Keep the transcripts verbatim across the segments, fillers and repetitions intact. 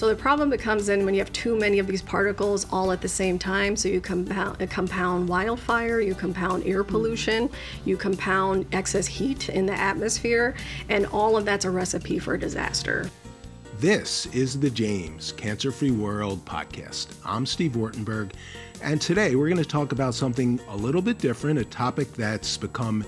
So the problem becomes in when you have too many of these particles all at the same time. So you compound, compound wildfire, you compound air pollution, you compound excess heat in the atmosphere, and all of that's a recipe for disaster. This is the James Cancer-Free World podcast. I'm Steve Wortenberg, and today we're going to talk about something a little bit different, a topic that's become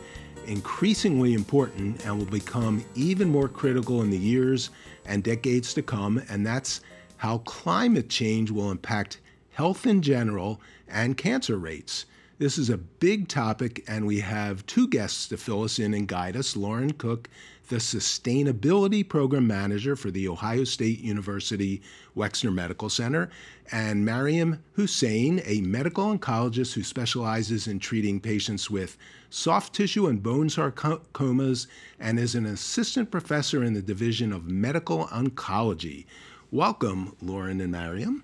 increasingly important and will become even more critical in the years and decades to come, and that's how climate change will impact health in general and cancer rates. This is a big topic, and we have two guests to fill us in and guide us. Lauren Koch, the Sustainability Program Manager for the Ohio State University Wexner Medical Center, and Marium Husain, a medical oncologist who specializes in treating patients with soft tissue and bone sarcomas and is an assistant professor in the Division of Medical Oncology. Welcome, Lauren and Marium.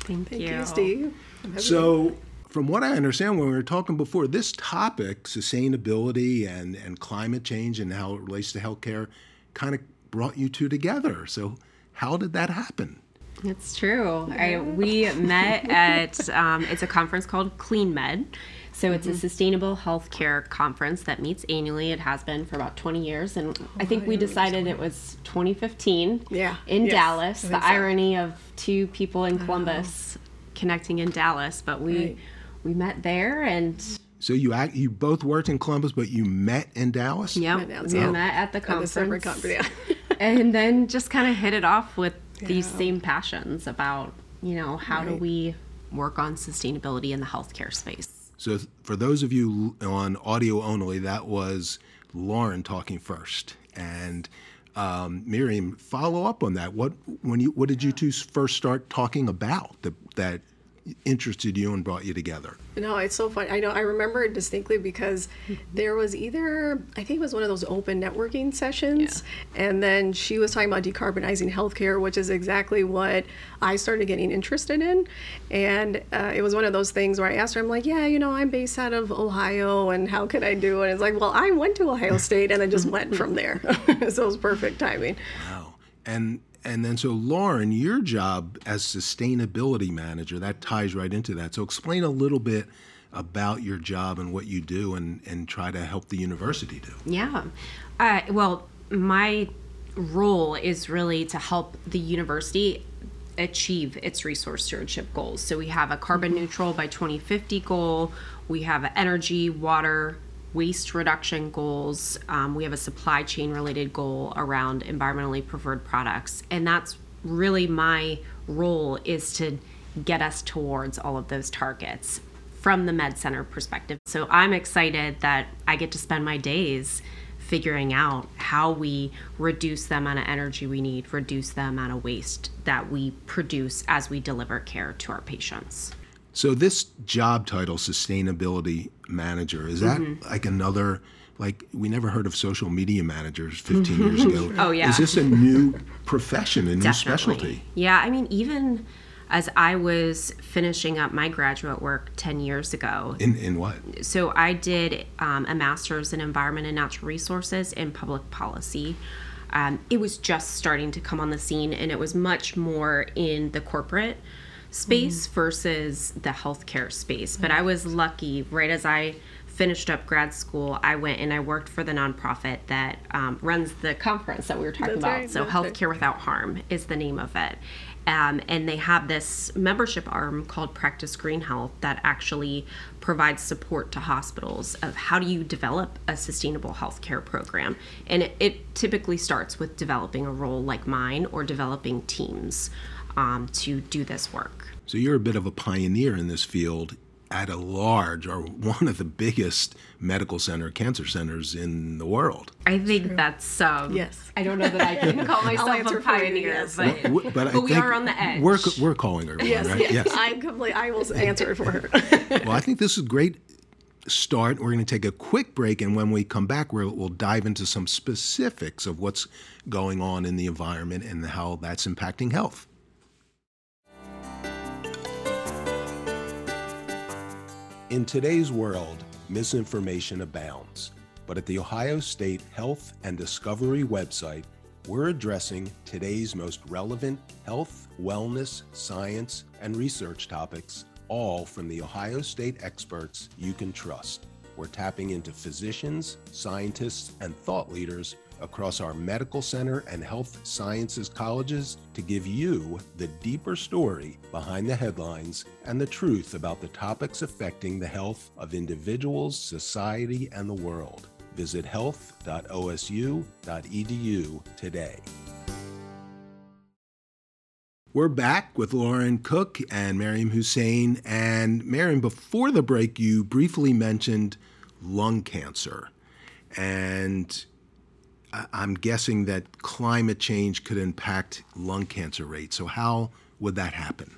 Thank, Thank you. you, Steve. So, from what I understand, when we were talking before, this topic, sustainability and, and climate change and how it relates to healthcare, kind of brought you two together. So how did that happen? It's true. Yeah. I, we met at, um, it's a conference called Clean Med. So it's mm-hmm. a sustainable healthcare conference that meets annually. It has been for about twenty years. And oh, I think I we decided it was twenty fifteen yeah. in yes. Dallas. The so. irony of two people in Columbus oh. connecting in Dallas. But we... Right. We met there, and so you act, you both worked in Columbus, but you met in Dallas. Yep. Dallas. We oh. met at the conference, at the conference yeah. and then just kind of hit it off with yeah. these same passions about, you know, how right. do we work on sustainability in the healthcare space. So, for those of you on audio only, that was Lauren talking first, and um, Marium, follow up on that. What when you what did you two first start talking about the, that? Interested you and brought you together? No, it's so funny. I know I remember it distinctly because there was either, I think it was one of those open networking sessions, yeah. and then she was talking about decarbonizing healthcare, which is exactly what I started getting interested in. And uh, it was one of those things where I asked her, I'm like, yeah, you know, I'm based out of Ohio, and how can I do it? And it's like, well, I went to Ohio State, and I just went from there. So it was perfect timing. Wow. And And then, so Lauren, your job as sustainability manager, that ties right into that. So explain a little bit about your job and what you do and, and try to help the university do. Yeah. Uh, well, my role is really to help the university achieve its resource stewardship goals. So we have a carbon neutral by twenty fifty goal. We have an energy, water, waste reduction goals. Um, we have a supply chain related goal around environmentally preferred products. And that's really my role, is to get us towards all of those targets from the Med Center perspective. So I'm excited that I get to spend my days figuring out how we reduce the amount of energy we need, reduce the amount of waste that we produce as we deliver care to our patients. So this job title, sustainability manager, is that mm-hmm. like another, like we never heard of social media managers fifteen years ago. Oh, yeah. Is this a new profession, a new Definitely. specialty? Yeah, I mean, even as I was finishing up my graduate work ten years ago. In in what? So I did um, a master's in environment and natural resources and public policy. Um, it was just starting to come on the scene, and it was much more in the corporate space versus the healthcare space. But I was lucky, right as I finished up grad school, I went and I worked for the nonprofit that um, runs the conference that we were talking that's about. Right, so Healthcare right. Without Harm is the name of it. Um, and they have this membership arm called Practice Green Health that actually provides support to hospitals of how do you develop a sustainable healthcare program. And it, it typically starts with developing a role like mine or developing teams Um, to do this work. So you're a bit of a pioneer in this field at a large, or one of the biggest medical center, cancer centers in the world. I think True. that's, um, yes. I don't know that I can call myself a pioneer, yes. but, well, we, but, but we are on the edge. We're, we're calling her one, yes. right? Yes, I'm complete, I will answer it for her. Well, I think this is a great start. We're going to take a quick break, and when we come back, we'll, we'll dive into some specifics of what's going on in the environment and how that's impacting health. In today's world, misinformation abounds, but at the Ohio State Health and Discovery website, we're addressing today's most relevant health, wellness, science, and research topics, all from the Ohio State experts you can trust. We're tapping into physicians, scientists, and thought leaders across our medical center and health sciences colleges to give you the deeper story behind the headlines and the truth about the topics affecting the health of individuals, society, and the world. Visit health dot O S U dot E D U today. We're back with Lauren Koch and Marium Husain. And Marium, before the break, you briefly mentioned lung cancer. And I'm guessing that climate change could impact lung cancer rates. So how would that happen?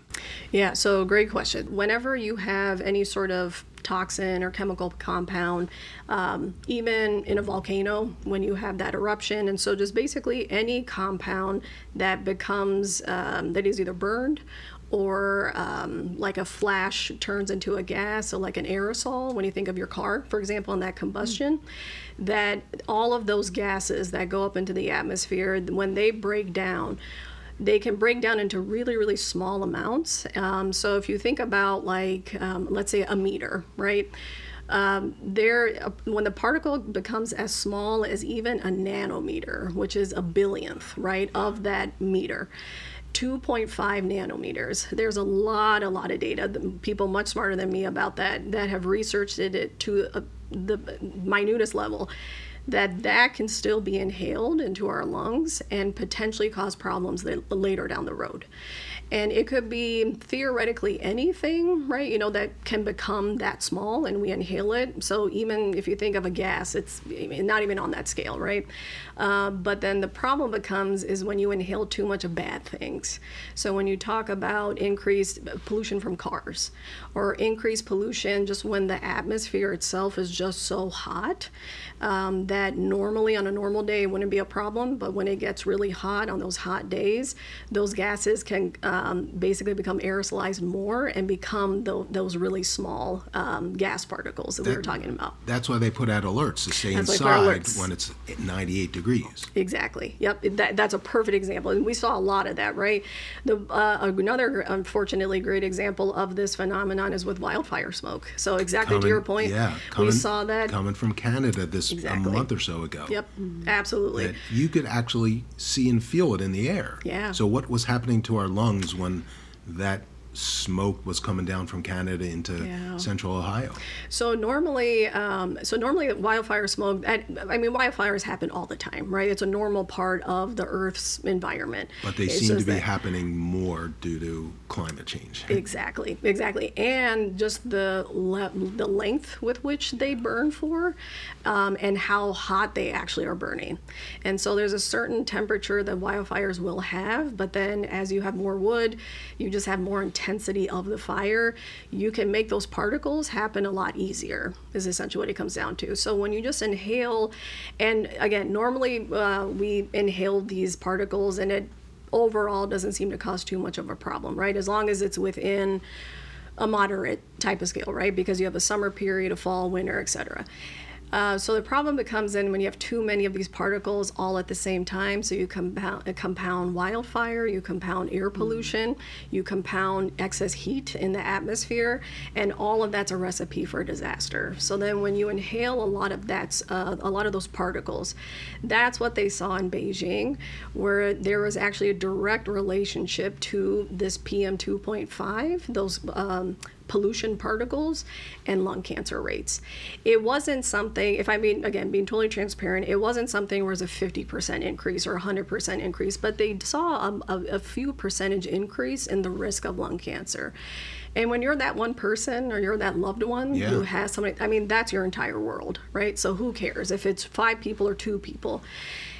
Yeah, so great question. Whenever you have any sort of toxin or chemical compound, um, even in a volcano, when you have that eruption, and so just basically any compound that becomes, um, that is either burned or um, like a flash turns into a gas, so like an aerosol, when you think of your car, for example, and that combustion, mm-hmm. that all of those gases that go up into the atmosphere, when they break down, they can break down into really, really small amounts. Um, so if you think about like, um, let's say a meter, right? Um, there, uh, when the particle becomes as small as even a nanometer, which is a billionth, right, of that meter, two point five nanometers. There's a lot, a lot of data, people much smarter than me about that, that have researched it to uh, the minutest level, that that can still be inhaled into our lungs and potentially cause problems later down the road. And it could be theoretically anything, right, you know, that can become that small and we inhale it. So even if you think of a gas, it's not even on that scale, right? Uh, but then the problem becomes is when you inhale too much of bad things. So when you talk about increased pollution from cars or increased pollution just when the atmosphere itself is just so hot, um, that normally on a normal day wouldn't be a problem, but when it gets really hot on those hot days, those gases can um, Um, basically become aerosolized more and become the, those really small um, gas particles that, that we were talking about. That's why they put out alerts to stay that's inside when it's ninety-eight degrees. Exactly. Yep. That, that's a perfect example. And we saw a lot of that, right? The, uh, another, unfortunately, great example of this phenomenon is with wildfire smoke. So exactly coming, to your point, yeah, coming, we saw that. Coming from Canada this exactly. a month or so ago. Yep. Absolutely. That you could actually see and feel it in the air. Yeah. So what was happening to our lungs when that smoke was coming down from Canada into yeah. central Ohio? So normally, um, so normally wildfire smoke, I, I mean, wildfires happen all the time, right? It's a normal part of the Earth's environment. But they it's seem to be that, happening more due to climate change. Exactly, exactly. And just the le- the length with which they burn for um, and how hot they actually are burning. And so there's a certain temperature that wildfires will have, but then as you have more wood, you just have more intense intensity of the fire, you can make those particles happen a lot easier, is essentially what it comes down to. So when you just inhale, and again, normally uh, we inhale these particles and it overall doesn't seem to cause too much of a problem, right? As long as it's within a moderate type of scale, right? Because you have a summer period, a fall, winter, et cetera. Uh, so the problem becomes in when you have too many of these particles all at the same time. So you compound, compound wildfire, you compound air pollution, mm. you compound excess heat in the atmosphere, and all of that's a recipe for disaster. So then when you inhale a lot of that's uh, a lot of those particles, that's what they saw in Beijing, where there was actually a direct relationship to this P M two point five, those um, pollution particles and lung cancer rates. It wasn't something, if I mean, again, being totally transparent, it wasn't something where it was a fifty percent increase or one hundred percent increase, but they saw a, a, a few percentage increase in the risk of lung cancer. And when you're that one person or you're that loved one yeah. who has somebody, I mean, that's your entire world, right? So who cares if it's five people or two people?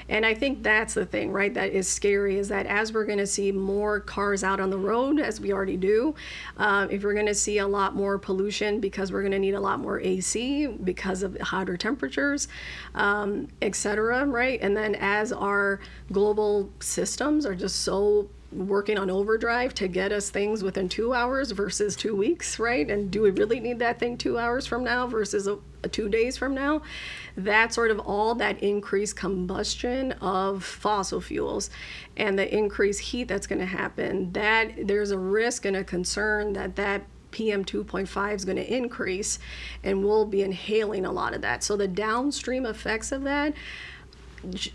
And I think that's the thing, right, that is scary, is that as we're going to see more cars out on the road, as we already do, uh, if we're going to see a lot more pollution because we're going to need a lot more A C because of hotter temperatures, um, et cetera, right? And then as our global systems are just so working on overdrive to get us things within two hours versus two weeks, right? And do we really need that thing two hours from now versus a, a two days from now? That sort of all that increased combustion of fossil fuels and the increased heat that's going to happen, that there's a risk and a concern that that P M two point five is going to increase, and we'll be inhaling a lot of that. So the downstream effects of that,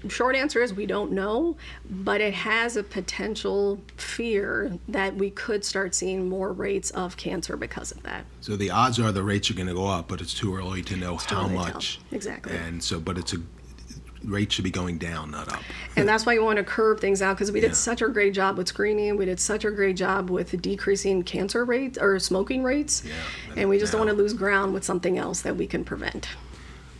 short answer is we don't know, but it has a potential fear that we could start seeing more rates of cancer because of that. So the odds are the rates are going to go up, but it's too early to know how much. Exactly. And so, but it's a rate should be going down, not up. And that's why you want to curve things out, because we did yeah. such a great job with screening. We did such a great job with decreasing cancer rates or smoking rates. Yeah, and, and we just now. don't want to lose ground with something else that we can prevent.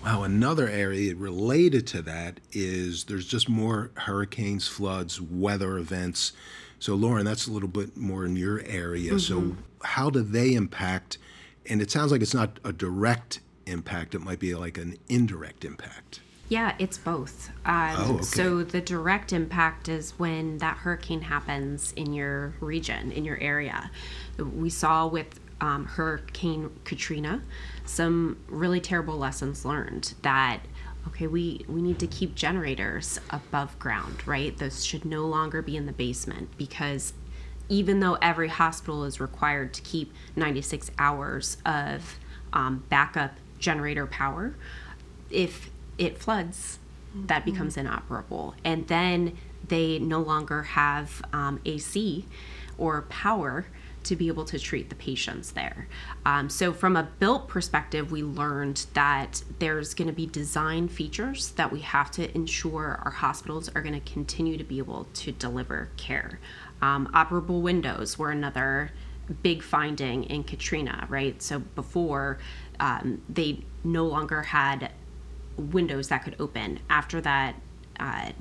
Wow, another area related to that is there's just more hurricanes, floods, weather events. So, Lauren, that's a little bit more in your area. Mm-hmm. So how do they impact? And it sounds like it's not a direct impact. It might be like an indirect impact. Yeah, it's both. Um, oh, okay. So the direct impact is when that hurricane happens in your region, in your area. We saw with um, Hurricane Katrina some really terrible lessons learned that, okay, we, we need to keep generators above ground, right? Those should no longer be in the basement, because even though every hospital is required to keep ninety-six hours of um, backup generator power, if it floods, mm-hmm. that becomes inoperable. And then they no longer have um, A C or power to be able to treat the patients there. Um, so from a built perspective, we learned that there's going to be design features that we have to ensure our hospitals are going to continue to be able to deliver care. Um, operable windows were another big finding in Katrina, right? So before, um, they no longer had windows that could open. After that, uh,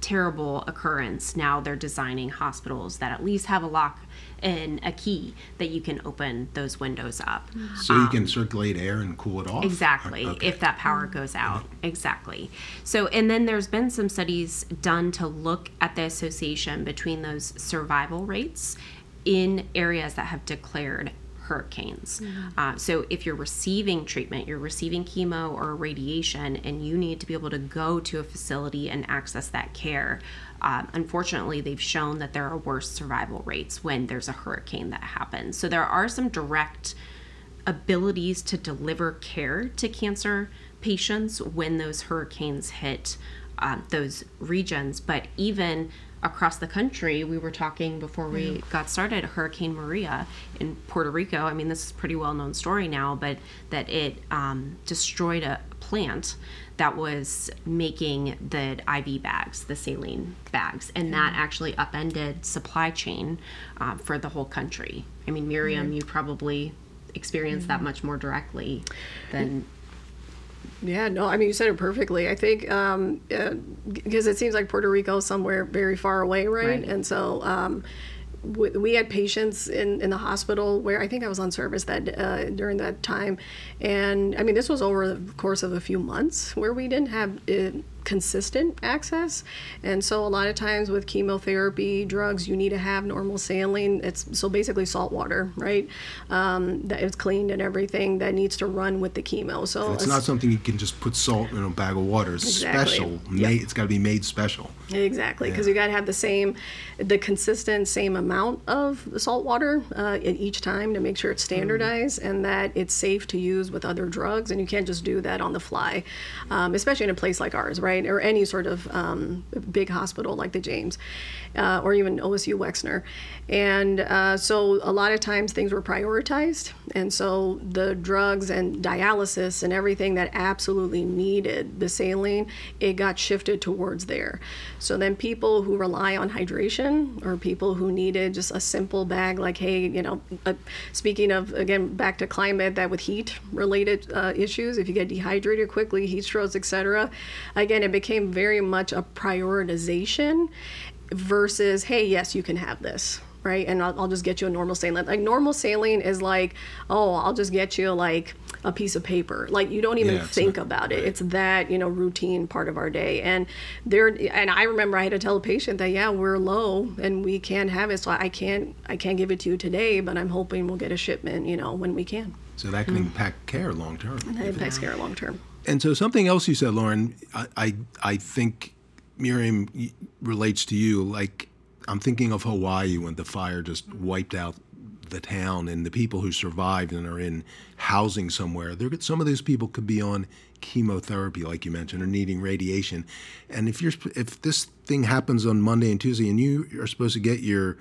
terrible occurrence, now they're designing hospitals that at least have a lock and a key that you can open those windows up. So um, you can circulate air and cool it off? Exactly, okay. If that power goes out. Yeah. Exactly. So, and then there's been some studies done to look at the association between those survival rates in areas that have declared hurricanes. Mm-hmm. Uh, so if you're receiving treatment, you're receiving chemo or radiation, and you need to be able to go to a facility and access that care, um, unfortunately, they've shown that there are worse survival rates when there's a hurricane that happens. So there are some direct abilities to deliver care to cancer patients when those hurricanes hit um, those regions. But even across the country, we were talking before we yeah. got started, Hurricane Maria in Puerto Rico. I mean, this is a pretty well-known story now, but that it um, destroyed a plant that was making the I V bags, the saline bags, and that actually upended supply chain uh, for the whole country. I mean, Marium, mm-hmm. you probably experienced mm-hmm. that much more directly than... Yeah, no, I mean, you said it perfectly. I think um, uh, because it seems like Puerto Rico is somewhere very far away, right? right. And so um, we, we had patients in, in the hospital where I think I was on service that uh, during that time. And I mean, this was over the course of a few months where we didn't have uh, consistent access. And so a lot of times with chemotherapy drugs, you need to have normal saline. It's so basically salt water, right? Um, that it's cleaned and everything that needs to run with the chemo. So, so it's not something you can just put salt in a bag of water. It's exactly. special. Yep. Made, it's got to be made special. Exactly, because yeah. you got to have the same, the consistent same amount of salt water uh, at each time to make sure it's standardized mm. and that it's safe to use with other drugs. And you can't just do that on the fly, um, especially in a place like ours, right? Right, or any sort of um, big hospital like the James uh, or even O S U Wexner. And uh, so a lot of times things were prioritized. And so the drugs and dialysis and everything that absolutely needed the saline, it got shifted towards there. So then people who rely on hydration or people who needed just a simple bag like, hey, you know, uh, speaking of, again, back to climate, that with heat-related uh, issues, if you get dehydrated quickly, heat strokes, et cetera, again, and it became very much a prioritization versus, hey, yes, you can have this. right? And I'll, I'll just get you a normal saline. Like normal saline is like, oh, I'll just get you like a piece of paper. Like you don't even yeah, think right. about it. It's that, you know, routine part of our day. And there, and I remember I had to tell a patient that, yeah, we're low and we can't have it. So I can't, I can't give it to you today, but I'm hoping we'll get a shipment, you know, when we can. So that can mm-hmm. impact care long-term. That impacts care long-term. And so something else you said, Lauren, I, I, I think Miriam relates to you, like I'm thinking of Hawaii when the fire just wiped out the town and the people who survived and are in housing somewhere. There, some of those people could be on chemotherapy, like you mentioned, or needing radiation. And if you're, if this thing happens on Monday and Tuesday and you are supposed to get your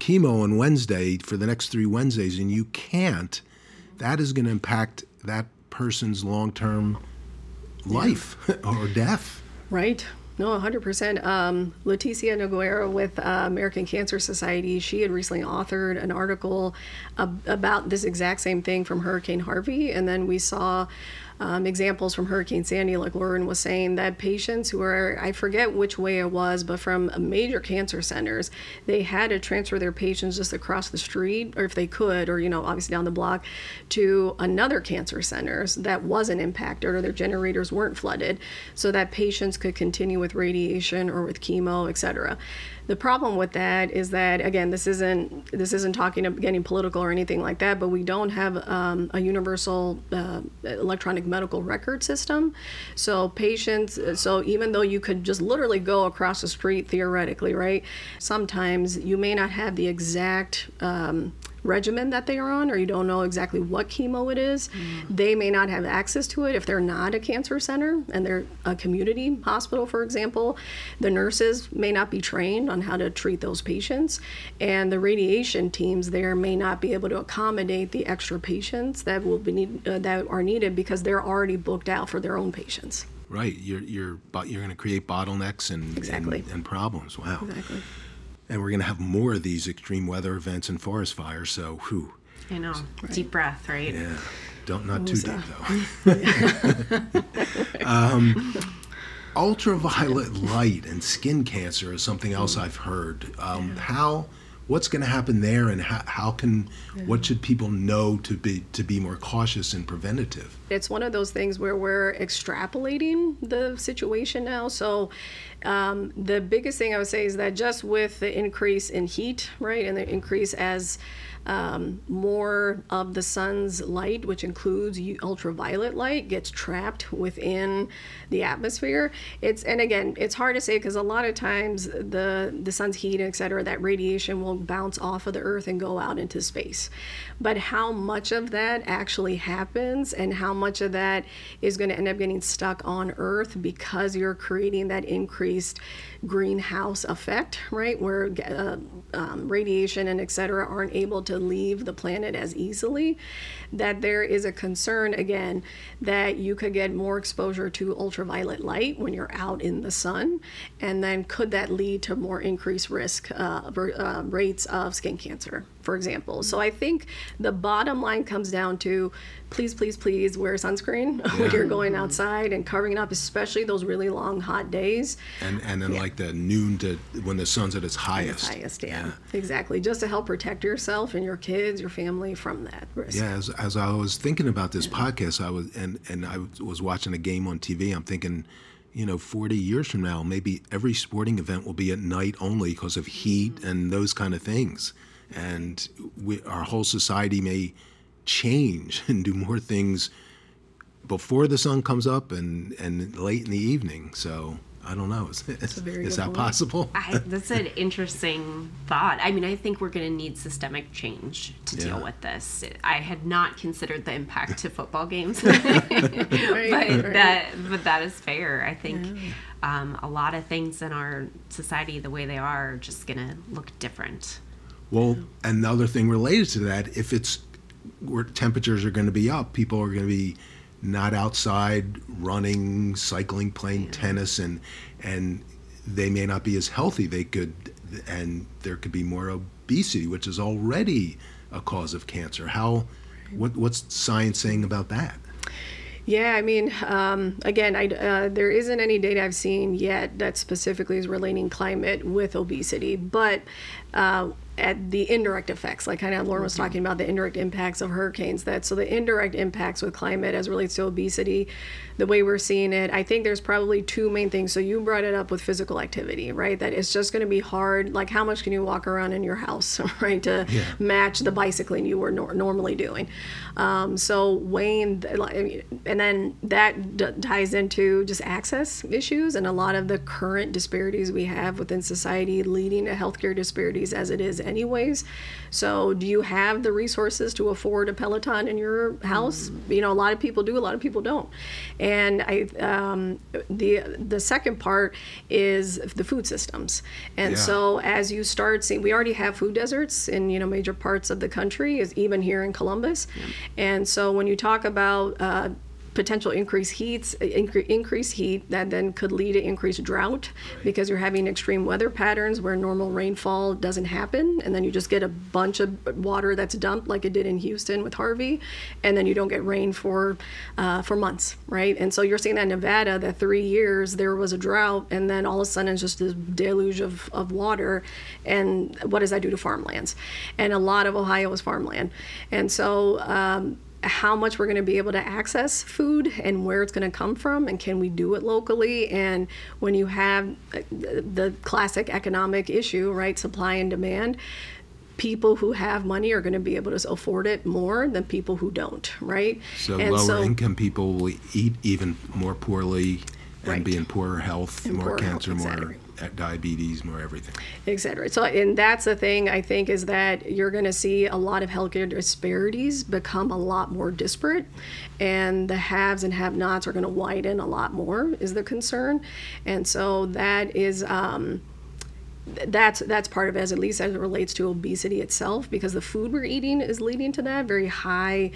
chemo on Wednesday for the next three Wednesdays and you can't, that is going to impact that person's long-term life yeah. or death. Right. No, one hundred percent. Um, Leticia Noguera with uh, American Cancer Society, she had recently authored an article ab- about this exact same thing from Hurricane Harvey. And then we saw um, examples from Hurricane Sandy, like Lauren was saying, that patients who are, I forget which way it was, but from major cancer centers, they had to transfer their patients just across the street, or if they could, or, you know, obviously down the block, to another cancer center that wasn't impacted or their generators weren't flooded so that patients could continue with radiation or with chemo, et cetera. The problem with that is that, again, this isn't this isn't talking about getting political or anything like that, but we don't have um, a universal uh, electronic medical record system. So patients, so even though you could just literally go across the street theoretically, right? Sometimes you may not have the exact um, regimen that they are on, or you don't know exactly what chemo it is. Mm. They may not have access to it if they're not a cancer center and they're a community hospital, for example. The nurses may not be trained on how to treat those patients, and the radiation teams there may not be able to accommodate the extra patients that will be need, uh, that are needed because they're already booked out for their own patients. Right, you're you're you're going to create bottlenecks and, exactly. and and problems. Wow. Exactly. And we're going to have more of these extreme weather events and forest fires, so whew. I know. Right. Deep breath, right? Yeah. Don't, not too deep, though. um, ultraviolet light and skin cancer is something else I've heard. Um, yeah. How, what's going to happen there, and how, how can, yeah. what should people know to be to be more cautious and preventative? It's one of those things where we're extrapolating the situation now, so Um, the biggest thing I would say is that just with the increase in heat, right, and the increase as um, more of the sun's light, which includes ultraviolet light, gets trapped within the atmosphere. It's, and again, it's hard to say because a lot of times the, the sun's heat, et cetera, that radiation will bounce off of the earth and go out into space. But how much of that actually happens and how much of that is going to end up getting stuck on earth because you're creating that increase greenhouse effect, right, where uh, um, radiation and et cetera aren't able to leave the planet as easily, that there is a concern, again, that you could get more exposure to ultraviolet light when you're out in the sun, and then could that lead to more increased risk uh, uh, rates of skin cancer, for example. So I think the bottom line comes down to please, please, please wear sunscreen yeah. when you're going outside and covering it up, especially those really long hot days. And and then yeah. like the noon to when the sun's at its highest. At its highest, yeah. yeah. Exactly. Just to help protect yourself and your kids, your family from that risk. Yeah, as, as I was thinking about this yeah. podcast, I was and, and I was watching a game on T V, I'm thinking, you know, forty years from now, maybe every sporting event will be at night only because of heat mm-hmm. and those kind of things. And we, our whole society may change and do more things before the sun comes up and, and late in the evening. So I don't know. Is, is, is that point. possible? I, that's an interesting thought. I mean, I think we're going to need systemic change to yeah. deal with this. I had not considered the impact to football games, right, but right. that but that is fair. I think yeah. um, a lot of things in our society, the way they are, are just going to look different. Well, another thing related to that, if it's where temperatures are going to be up, people are going to be not outside running, cycling, playing yeah. tennis, and and they may not be as healthy. They could, and there could be more obesity, which is already a cause of cancer. How, what what's science saying about that? Yeah, I mean, um, again, I, uh, there isn't any data I've seen yet that specifically is relating climate with obesity, but uh, at the indirect effects, like kind of Lauren was talking about, the indirect impacts of hurricanes. That so the indirect impacts with climate as relates to obesity, the way we're seeing it, I think there's probably two main things. So you brought it up with physical activity, right? That it's just going to be hard. Like how much can you walk around in your house, right, to yeah. match the bicycling you were nor- normally doing? Um, so weighing, the, and then that d- ties into just access issues and a lot of the current disparities we have within society, leading to healthcare disparities as it is anyways. So do you have the resources to afford a Peloton in your house? You know, a lot of people do, a lot of people don't. And I, um, the the second part is the food systems. And yeah. so as you start seeing, we already have food deserts in, you know, major parts of the country, is even here in Columbus. Yeah. And so when you talk about uh, potential increased heats, increased heat that then could lead to increased drought, right. because you're having extreme weather patterns where normal rainfall doesn't happen, and then you just get a bunch of water that's dumped like it did in Houston with Harvey, and then you don't get rain for uh, for months, right? And so you're seeing that in Nevada, that three years there was a drought, and then all of a sudden it's just this deluge of, of water, and what does that do to farmlands? And a lot of Ohio is farmland. And so um, how much we're going to be able to access food and where it's going to come from, and can we do it locally? And when you have the classic economic issue, right, supply and demand, people who have money are going to be able to afford it more than people who don't, right? So and lower so, income people will eat even more poorly and right. be in poorer health, and more poorer cancer, health, more diabetes, more everything, et cetera. So, and that's the thing, I think, is that you're going to see a lot of healthcare disparities become a lot more disparate, and the haves and have-nots are going to widen a lot more is the concern. And so that is um, that's that's part of it, as at least as it relates to obesity itself, because the food we're eating is leading to that, very high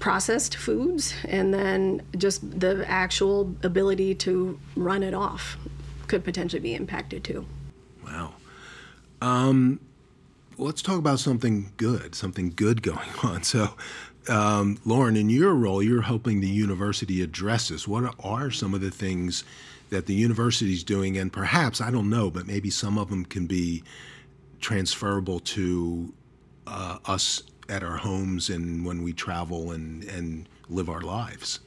processed foods, and then just the actual ability to run it off could potentially be impacted too. Wow. Um, let's talk about something good, something good going on. So, um, Lauren, in your role, you're helping the university address this. What are some of the things that the university's doing? And perhaps, I don't know, but maybe some of them can be transferable to uh, us at our homes and when we travel and, and live our lives.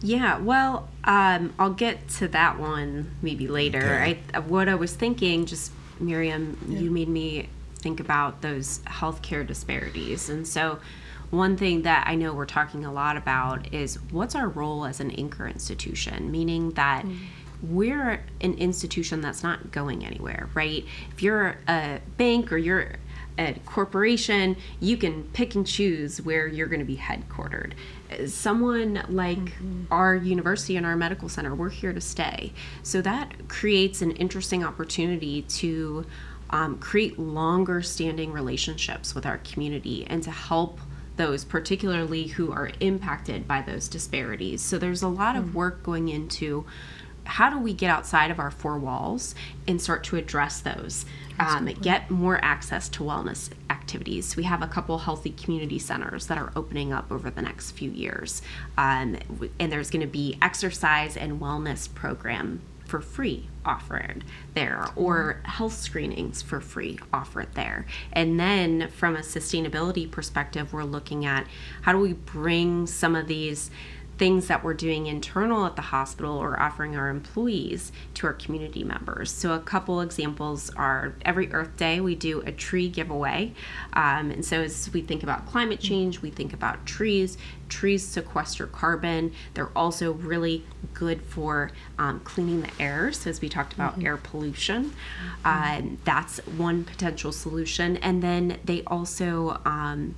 Yeah, well, um, I'll get to that one maybe later. Okay. I, what I was thinking, just Marium, yeah. you made me think about those healthcare disparities. And so one thing that I know we're talking a lot about is what's our role as an anchor institution, meaning that mm. we're an institution that's not going anywhere, right? If you're a bank or you're a corporation, you can pick and choose where you're going to be headquartered. Someone like mm-hmm. our university and our medical center, we're here to stay. So that creates an interesting opportunity to um, create longer standing relationships with our community and to help those particularly who are impacted by those disparities. So there's a lot mm-hmm. of work going into how do we get outside of our four walls and start to address those, um, get more access to wellness activities. We have a couple healthy community centers that are opening up over the next few years, um, and there's going to be exercise and wellness program for free offered there, or health screenings for free offered there. And then from a sustainability perspective, we're looking at how do we bring some of these things that we're doing internal at the hospital or offering our employees to our community members. So a couple examples are every Earth Day, we do a tree giveaway. Um, and so as we think about climate change, we think about trees. Trees sequester carbon. They're also really good for um, cleaning the air. So as we talked about mm-hmm. air pollution, mm-hmm. uh, that's one potential solution. And then they also um,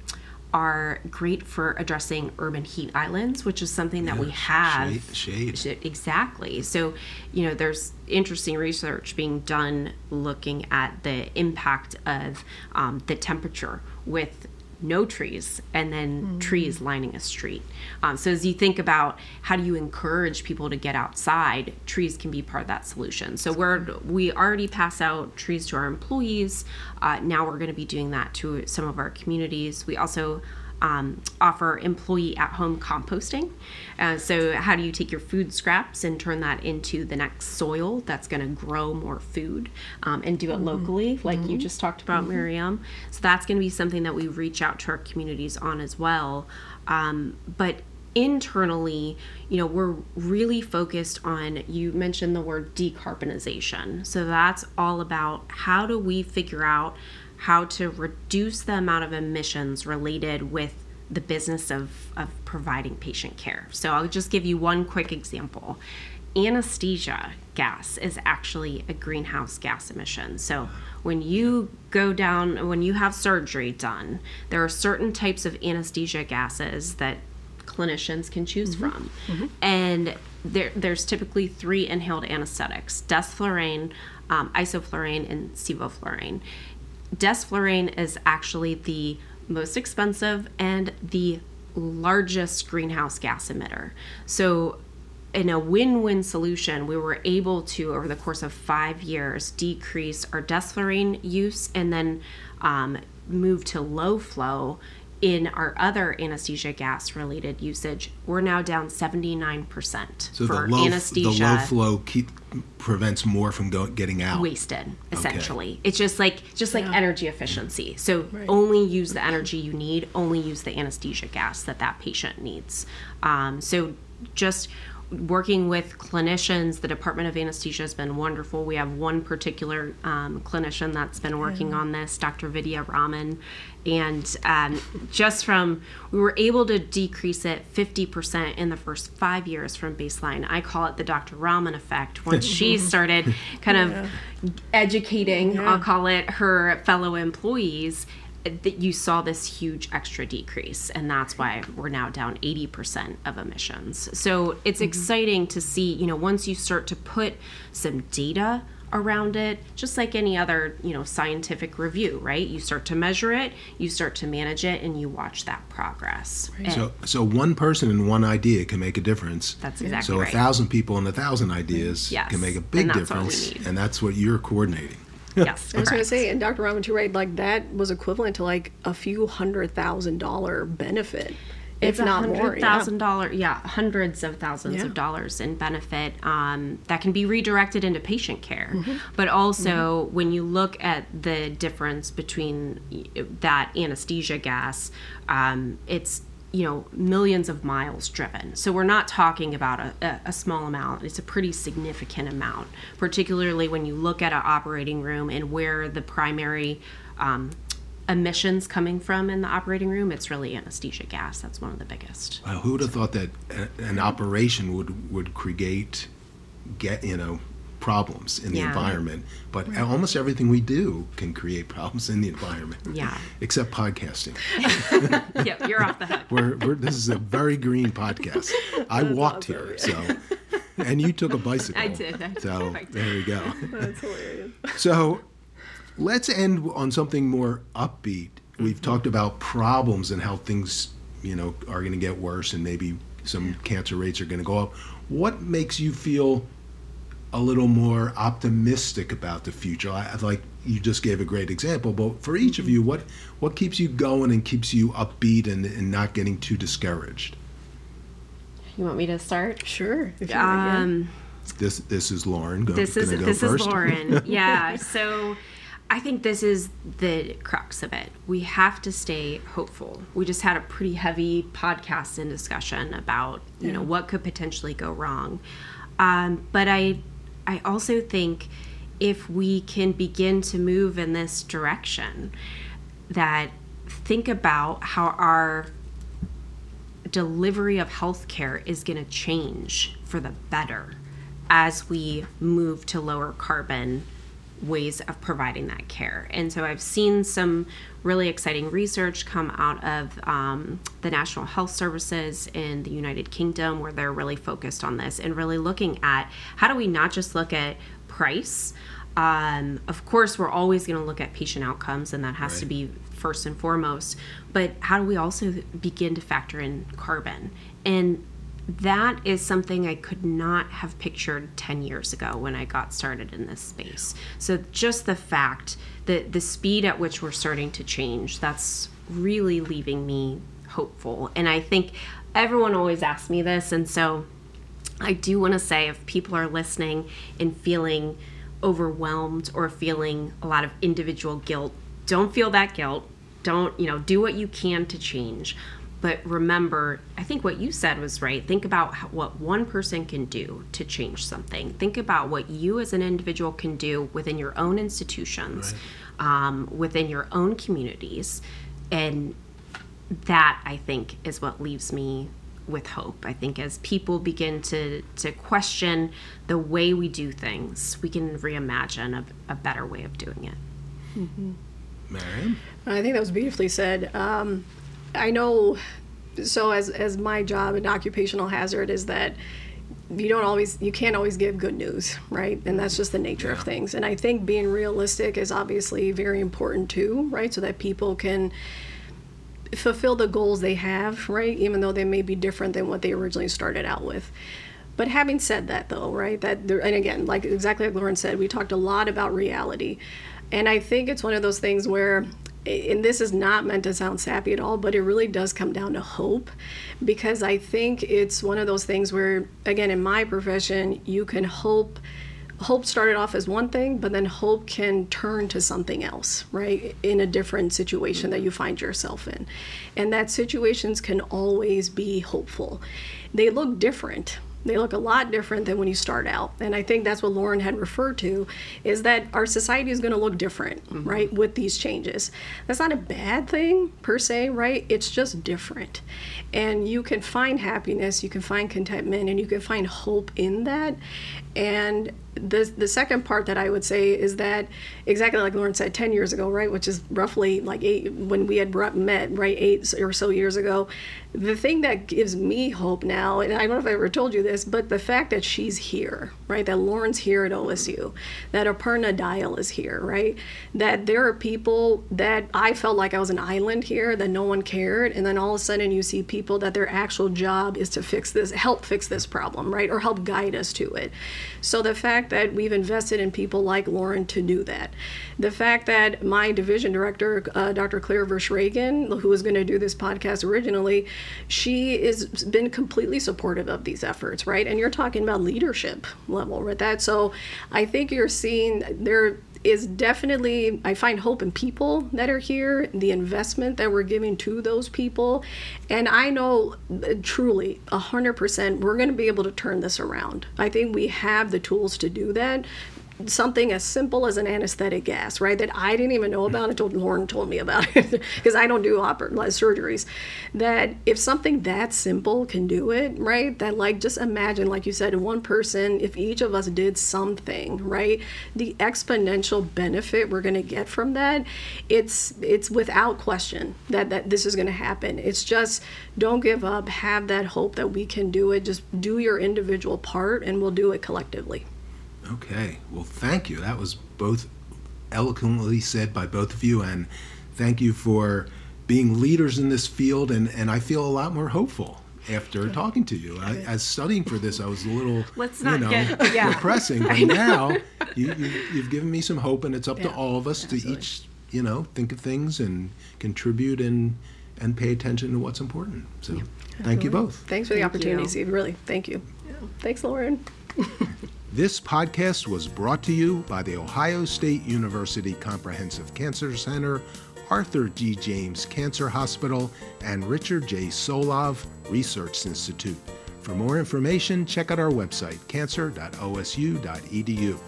are great for addressing urban heat islands, which is something that yeah, we have. Shade, shade. Exactly. So, you know, there's interesting research being done looking at the impact of um, the temperature with no trees and then mm-hmm. trees lining a street. Um, so as you think about how do you encourage people to get outside, trees can be part of that solution. So we're, we already pass out trees to our employees. Uh, now we're going to be doing that to some of our communities. We also um, offer employee at-home composting. Uh, so how do you take your food scraps and turn that into the next soil that's going to grow more food, um, and do it mm-hmm. locally, like mm-hmm. you just talked about, mm-hmm. Mariam. So that's going to be something that we reach out to our communities on as well. Um, but internally, you know, we're really focused on, you mentioned the word decarbonization. So that's all about how do we figure out how to reduce the amount of emissions related with the business of, of providing patient care. So I'll just give you one quick example. Anesthesia gas is actually a greenhouse gas emission. So when you go down, when you have surgery done, there are certain types of anesthesia gases that clinicians can choose mm-hmm. from. Mm-hmm. And there, there's typically three inhaled anesthetics, desflurane, um, isoflurane, and sevoflurane. Desflurane is actually the most expensive and the largest greenhouse gas emitter. So in a win-win solution, we were able to, over the course of five years, decrease our desflurane use and then um, move to low flow. In our other anesthesia gas related usage, we're now down seventy-nine percent so for the low, anesthesia. So the low flow keep, prevents more from go, getting out. Wasted, essentially. Okay. It's just like just like yeah. energy efficiency. So right. only use the energy you need, only use the anesthesia gas that that patient needs. Um, so just working with clinicians, the Department of Anesthesia has been wonderful. We have one particular um, clinician that's been working on this, Doctor Vidya Raman, and um, just from, we were able to decrease it fifty percent in the first five years from baseline. I call it the Doctor Raman effect. Once she started kind of yeah. educating, yeah. I'll call it, her fellow employees, that you saw this huge extra decrease, and that's why we're now down eighty percent of emissions. So it's mm-hmm. exciting to see, you know, once you start to put some data around it, just like any other, you know, scientific review, right? You start to measure it, you start to manage it, and you watch that progress. Right. So, so one person and one idea can make a difference. That's exactly right. So a thousand people and a thousand ideas yes. can make a big and difference, and that's what you're coordinating. Yes, I was going to say, and Doctor Raman, too, right? Like that was equivalent to like a few hundred thousand dollar benefit, if it's not more. Thousand yeah. dollar, yeah, hundreds of thousands yeah. of dollars in benefit um, that can be redirected into patient care. Mm-hmm. But also, mm-hmm. when you look at the difference between that anesthesia gas, um, it's you know millions of miles driven. So we're not talking about a, a, a small amount. It's a pretty significant amount, particularly when you look at an operating room and where the primary um, emissions coming from in the operating room. It's really anesthesia gas. That's one of the biggest. Well, who would have thought that a, an operation would would create get you know problems in the yeah. environment, but right. almost everything we do can create problems in the environment. Yeah. Except podcasting. Yep, you're off the hook. We're, we're, this is a very green podcast. I That's walked awesome. Here, so, and you took a bicycle. I did. I did. So I did. There you go. That's hilarious. So let's end on something more upbeat. We've mm-hmm. talked about problems and how things, you know, are going to get worse, and maybe some cancer rates are going to go up. What makes you feel a little more optimistic about the future? I, like you just gave a great example, but for each of you, what what keeps you going and keeps you upbeat and, and not getting too discouraged? You want me to start? Sure. If um, you this this is Lauren. Go, this is go this first. is Lauren. Yeah. So I think this is the crux of it. We have to stay hopeful. We just had a pretty heavy podcast and discussion about you yeah. know what could potentially go wrong, um, but I. I also think if we can begin to move in this direction, that think about how our delivery of healthcare is going to change for the better as we move to lower carbon ways of providing that care. And so I've seen some really exciting research come out of um, the National Health Services in the United Kingdom, where they're really focused on this and really looking at how do we not just look at price. Um, of course, we're always going to look at patient outcomes, and that has right. to be first and foremost, but how do we also begin to factor in carbon? And that is something I could not have pictured ten years ago when I got started in this space. So just the fact that the speed at which we're starting to change, that's really leaving me hopeful. And I think everyone always asks me this, and so I do want to say, if people are listening and feeling overwhelmed or feeling a lot of individual guilt, don't feel that guilt. Don't, you know, do what you can to change. But remember, I think what you said was right. Think about what one person can do to change something. Think about what you as an individual can do within your own institutions, right. um, within your own communities. And that, I think, is what leaves me with hope. I think as people begin to, to question the way we do things, we can reimagine a, a better way of doing it. Mm-hmm. Mariam? I think that was beautifully said. Um, I know, so as as my job in occupational hazard is that you don't always, you can't always give good news, right? And that's just the nature yeah. of things. And I think being realistic is obviously very important too, right? So that people can fulfill the goals they have, right? Even though they may be different than what they originally started out with. But having said that though, right? That there, and again, like exactly like Lauren said, we talked a lot about reality. And I think it's one of those things where, and this is not meant to sound sappy at all, but it really does come down to hope, because I think it's one of those things where, again, in my profession, you can hope. Hope started off as one thing, but then hope can turn to something else, right? In a different situation that you find yourself in. And that situations can always be hopeful. They look different. They look a lot different than when you start out. And I think that's what Lauren had referred to, is that our society is going to look different, mm-hmm. right, with these changes. That's not a bad thing per se, right? It's just different. And you can find happiness, you can find contentment, and you can find hope in that. And the the second part that I would say is that, exactly like Lauren said, ten years ago, right, which is roughly like eight, when we had met, right, eight or so years ago, the thing that gives me hope now, and I don't know if I ever told you this, but the fact that she's here, right, that Lauren's here at O S U, that Aparna Dial is here, right, that there are people that I felt like I was an island here, that no one cared, and then all of a sudden you see people that their actual job is to fix this, help fix this problem, right, or help guide us to it. So the fact that we've invested in people like Lauren to do that. The fact that my division director, uh, Doctor Claire Verschregen, who was going to do this podcast originally, she has been completely supportive of these efforts, right? And you're talking about leadership level with that. So I think you're seeing there is definitely, I find hope in people that are here, the investment that we're giving to those people. And I know truly one hundred percent we're going to be able to turn this around. I think we have the tools to do that. Something as simple as an anesthetic gas, right, that I didn't even know about until Lauren told me about it, because I don't do oper- surgeries, that if something that simple can do it, right, that, like, just imagine, like you said, one person, if each of us did something, right, the exponential benefit we're going to get from that, it's it's without question that, that this is going to happen. It's just, don't give up, have that hope that we can do it, just do your individual part, and we'll do it collectively. Okay. Well, thank you. That was both eloquently said by both of you, and thank you for being leaders in this field, and, and I feel a lot more hopeful after Good. talking to you. I, as studying for this, I was a little, Let's not you know, get, yeah. depressing, but now you, you, you've given me some hope, and it's up yeah, to all of us absolutely. to each, you know, think of things and contribute and, and pay attention to what's important. So yeah, thank you both. Thanks for the thank opportunity, Steve. Really, thank you. Yeah. Thanks, Lauren. This podcast was brought to you by the Ohio State University Comprehensive Cancer Center, Arthur G. James Cancer Hospital, and Richard J. Solove Research Institute. For more information, check out our website, cancer dot O S U dot E D U.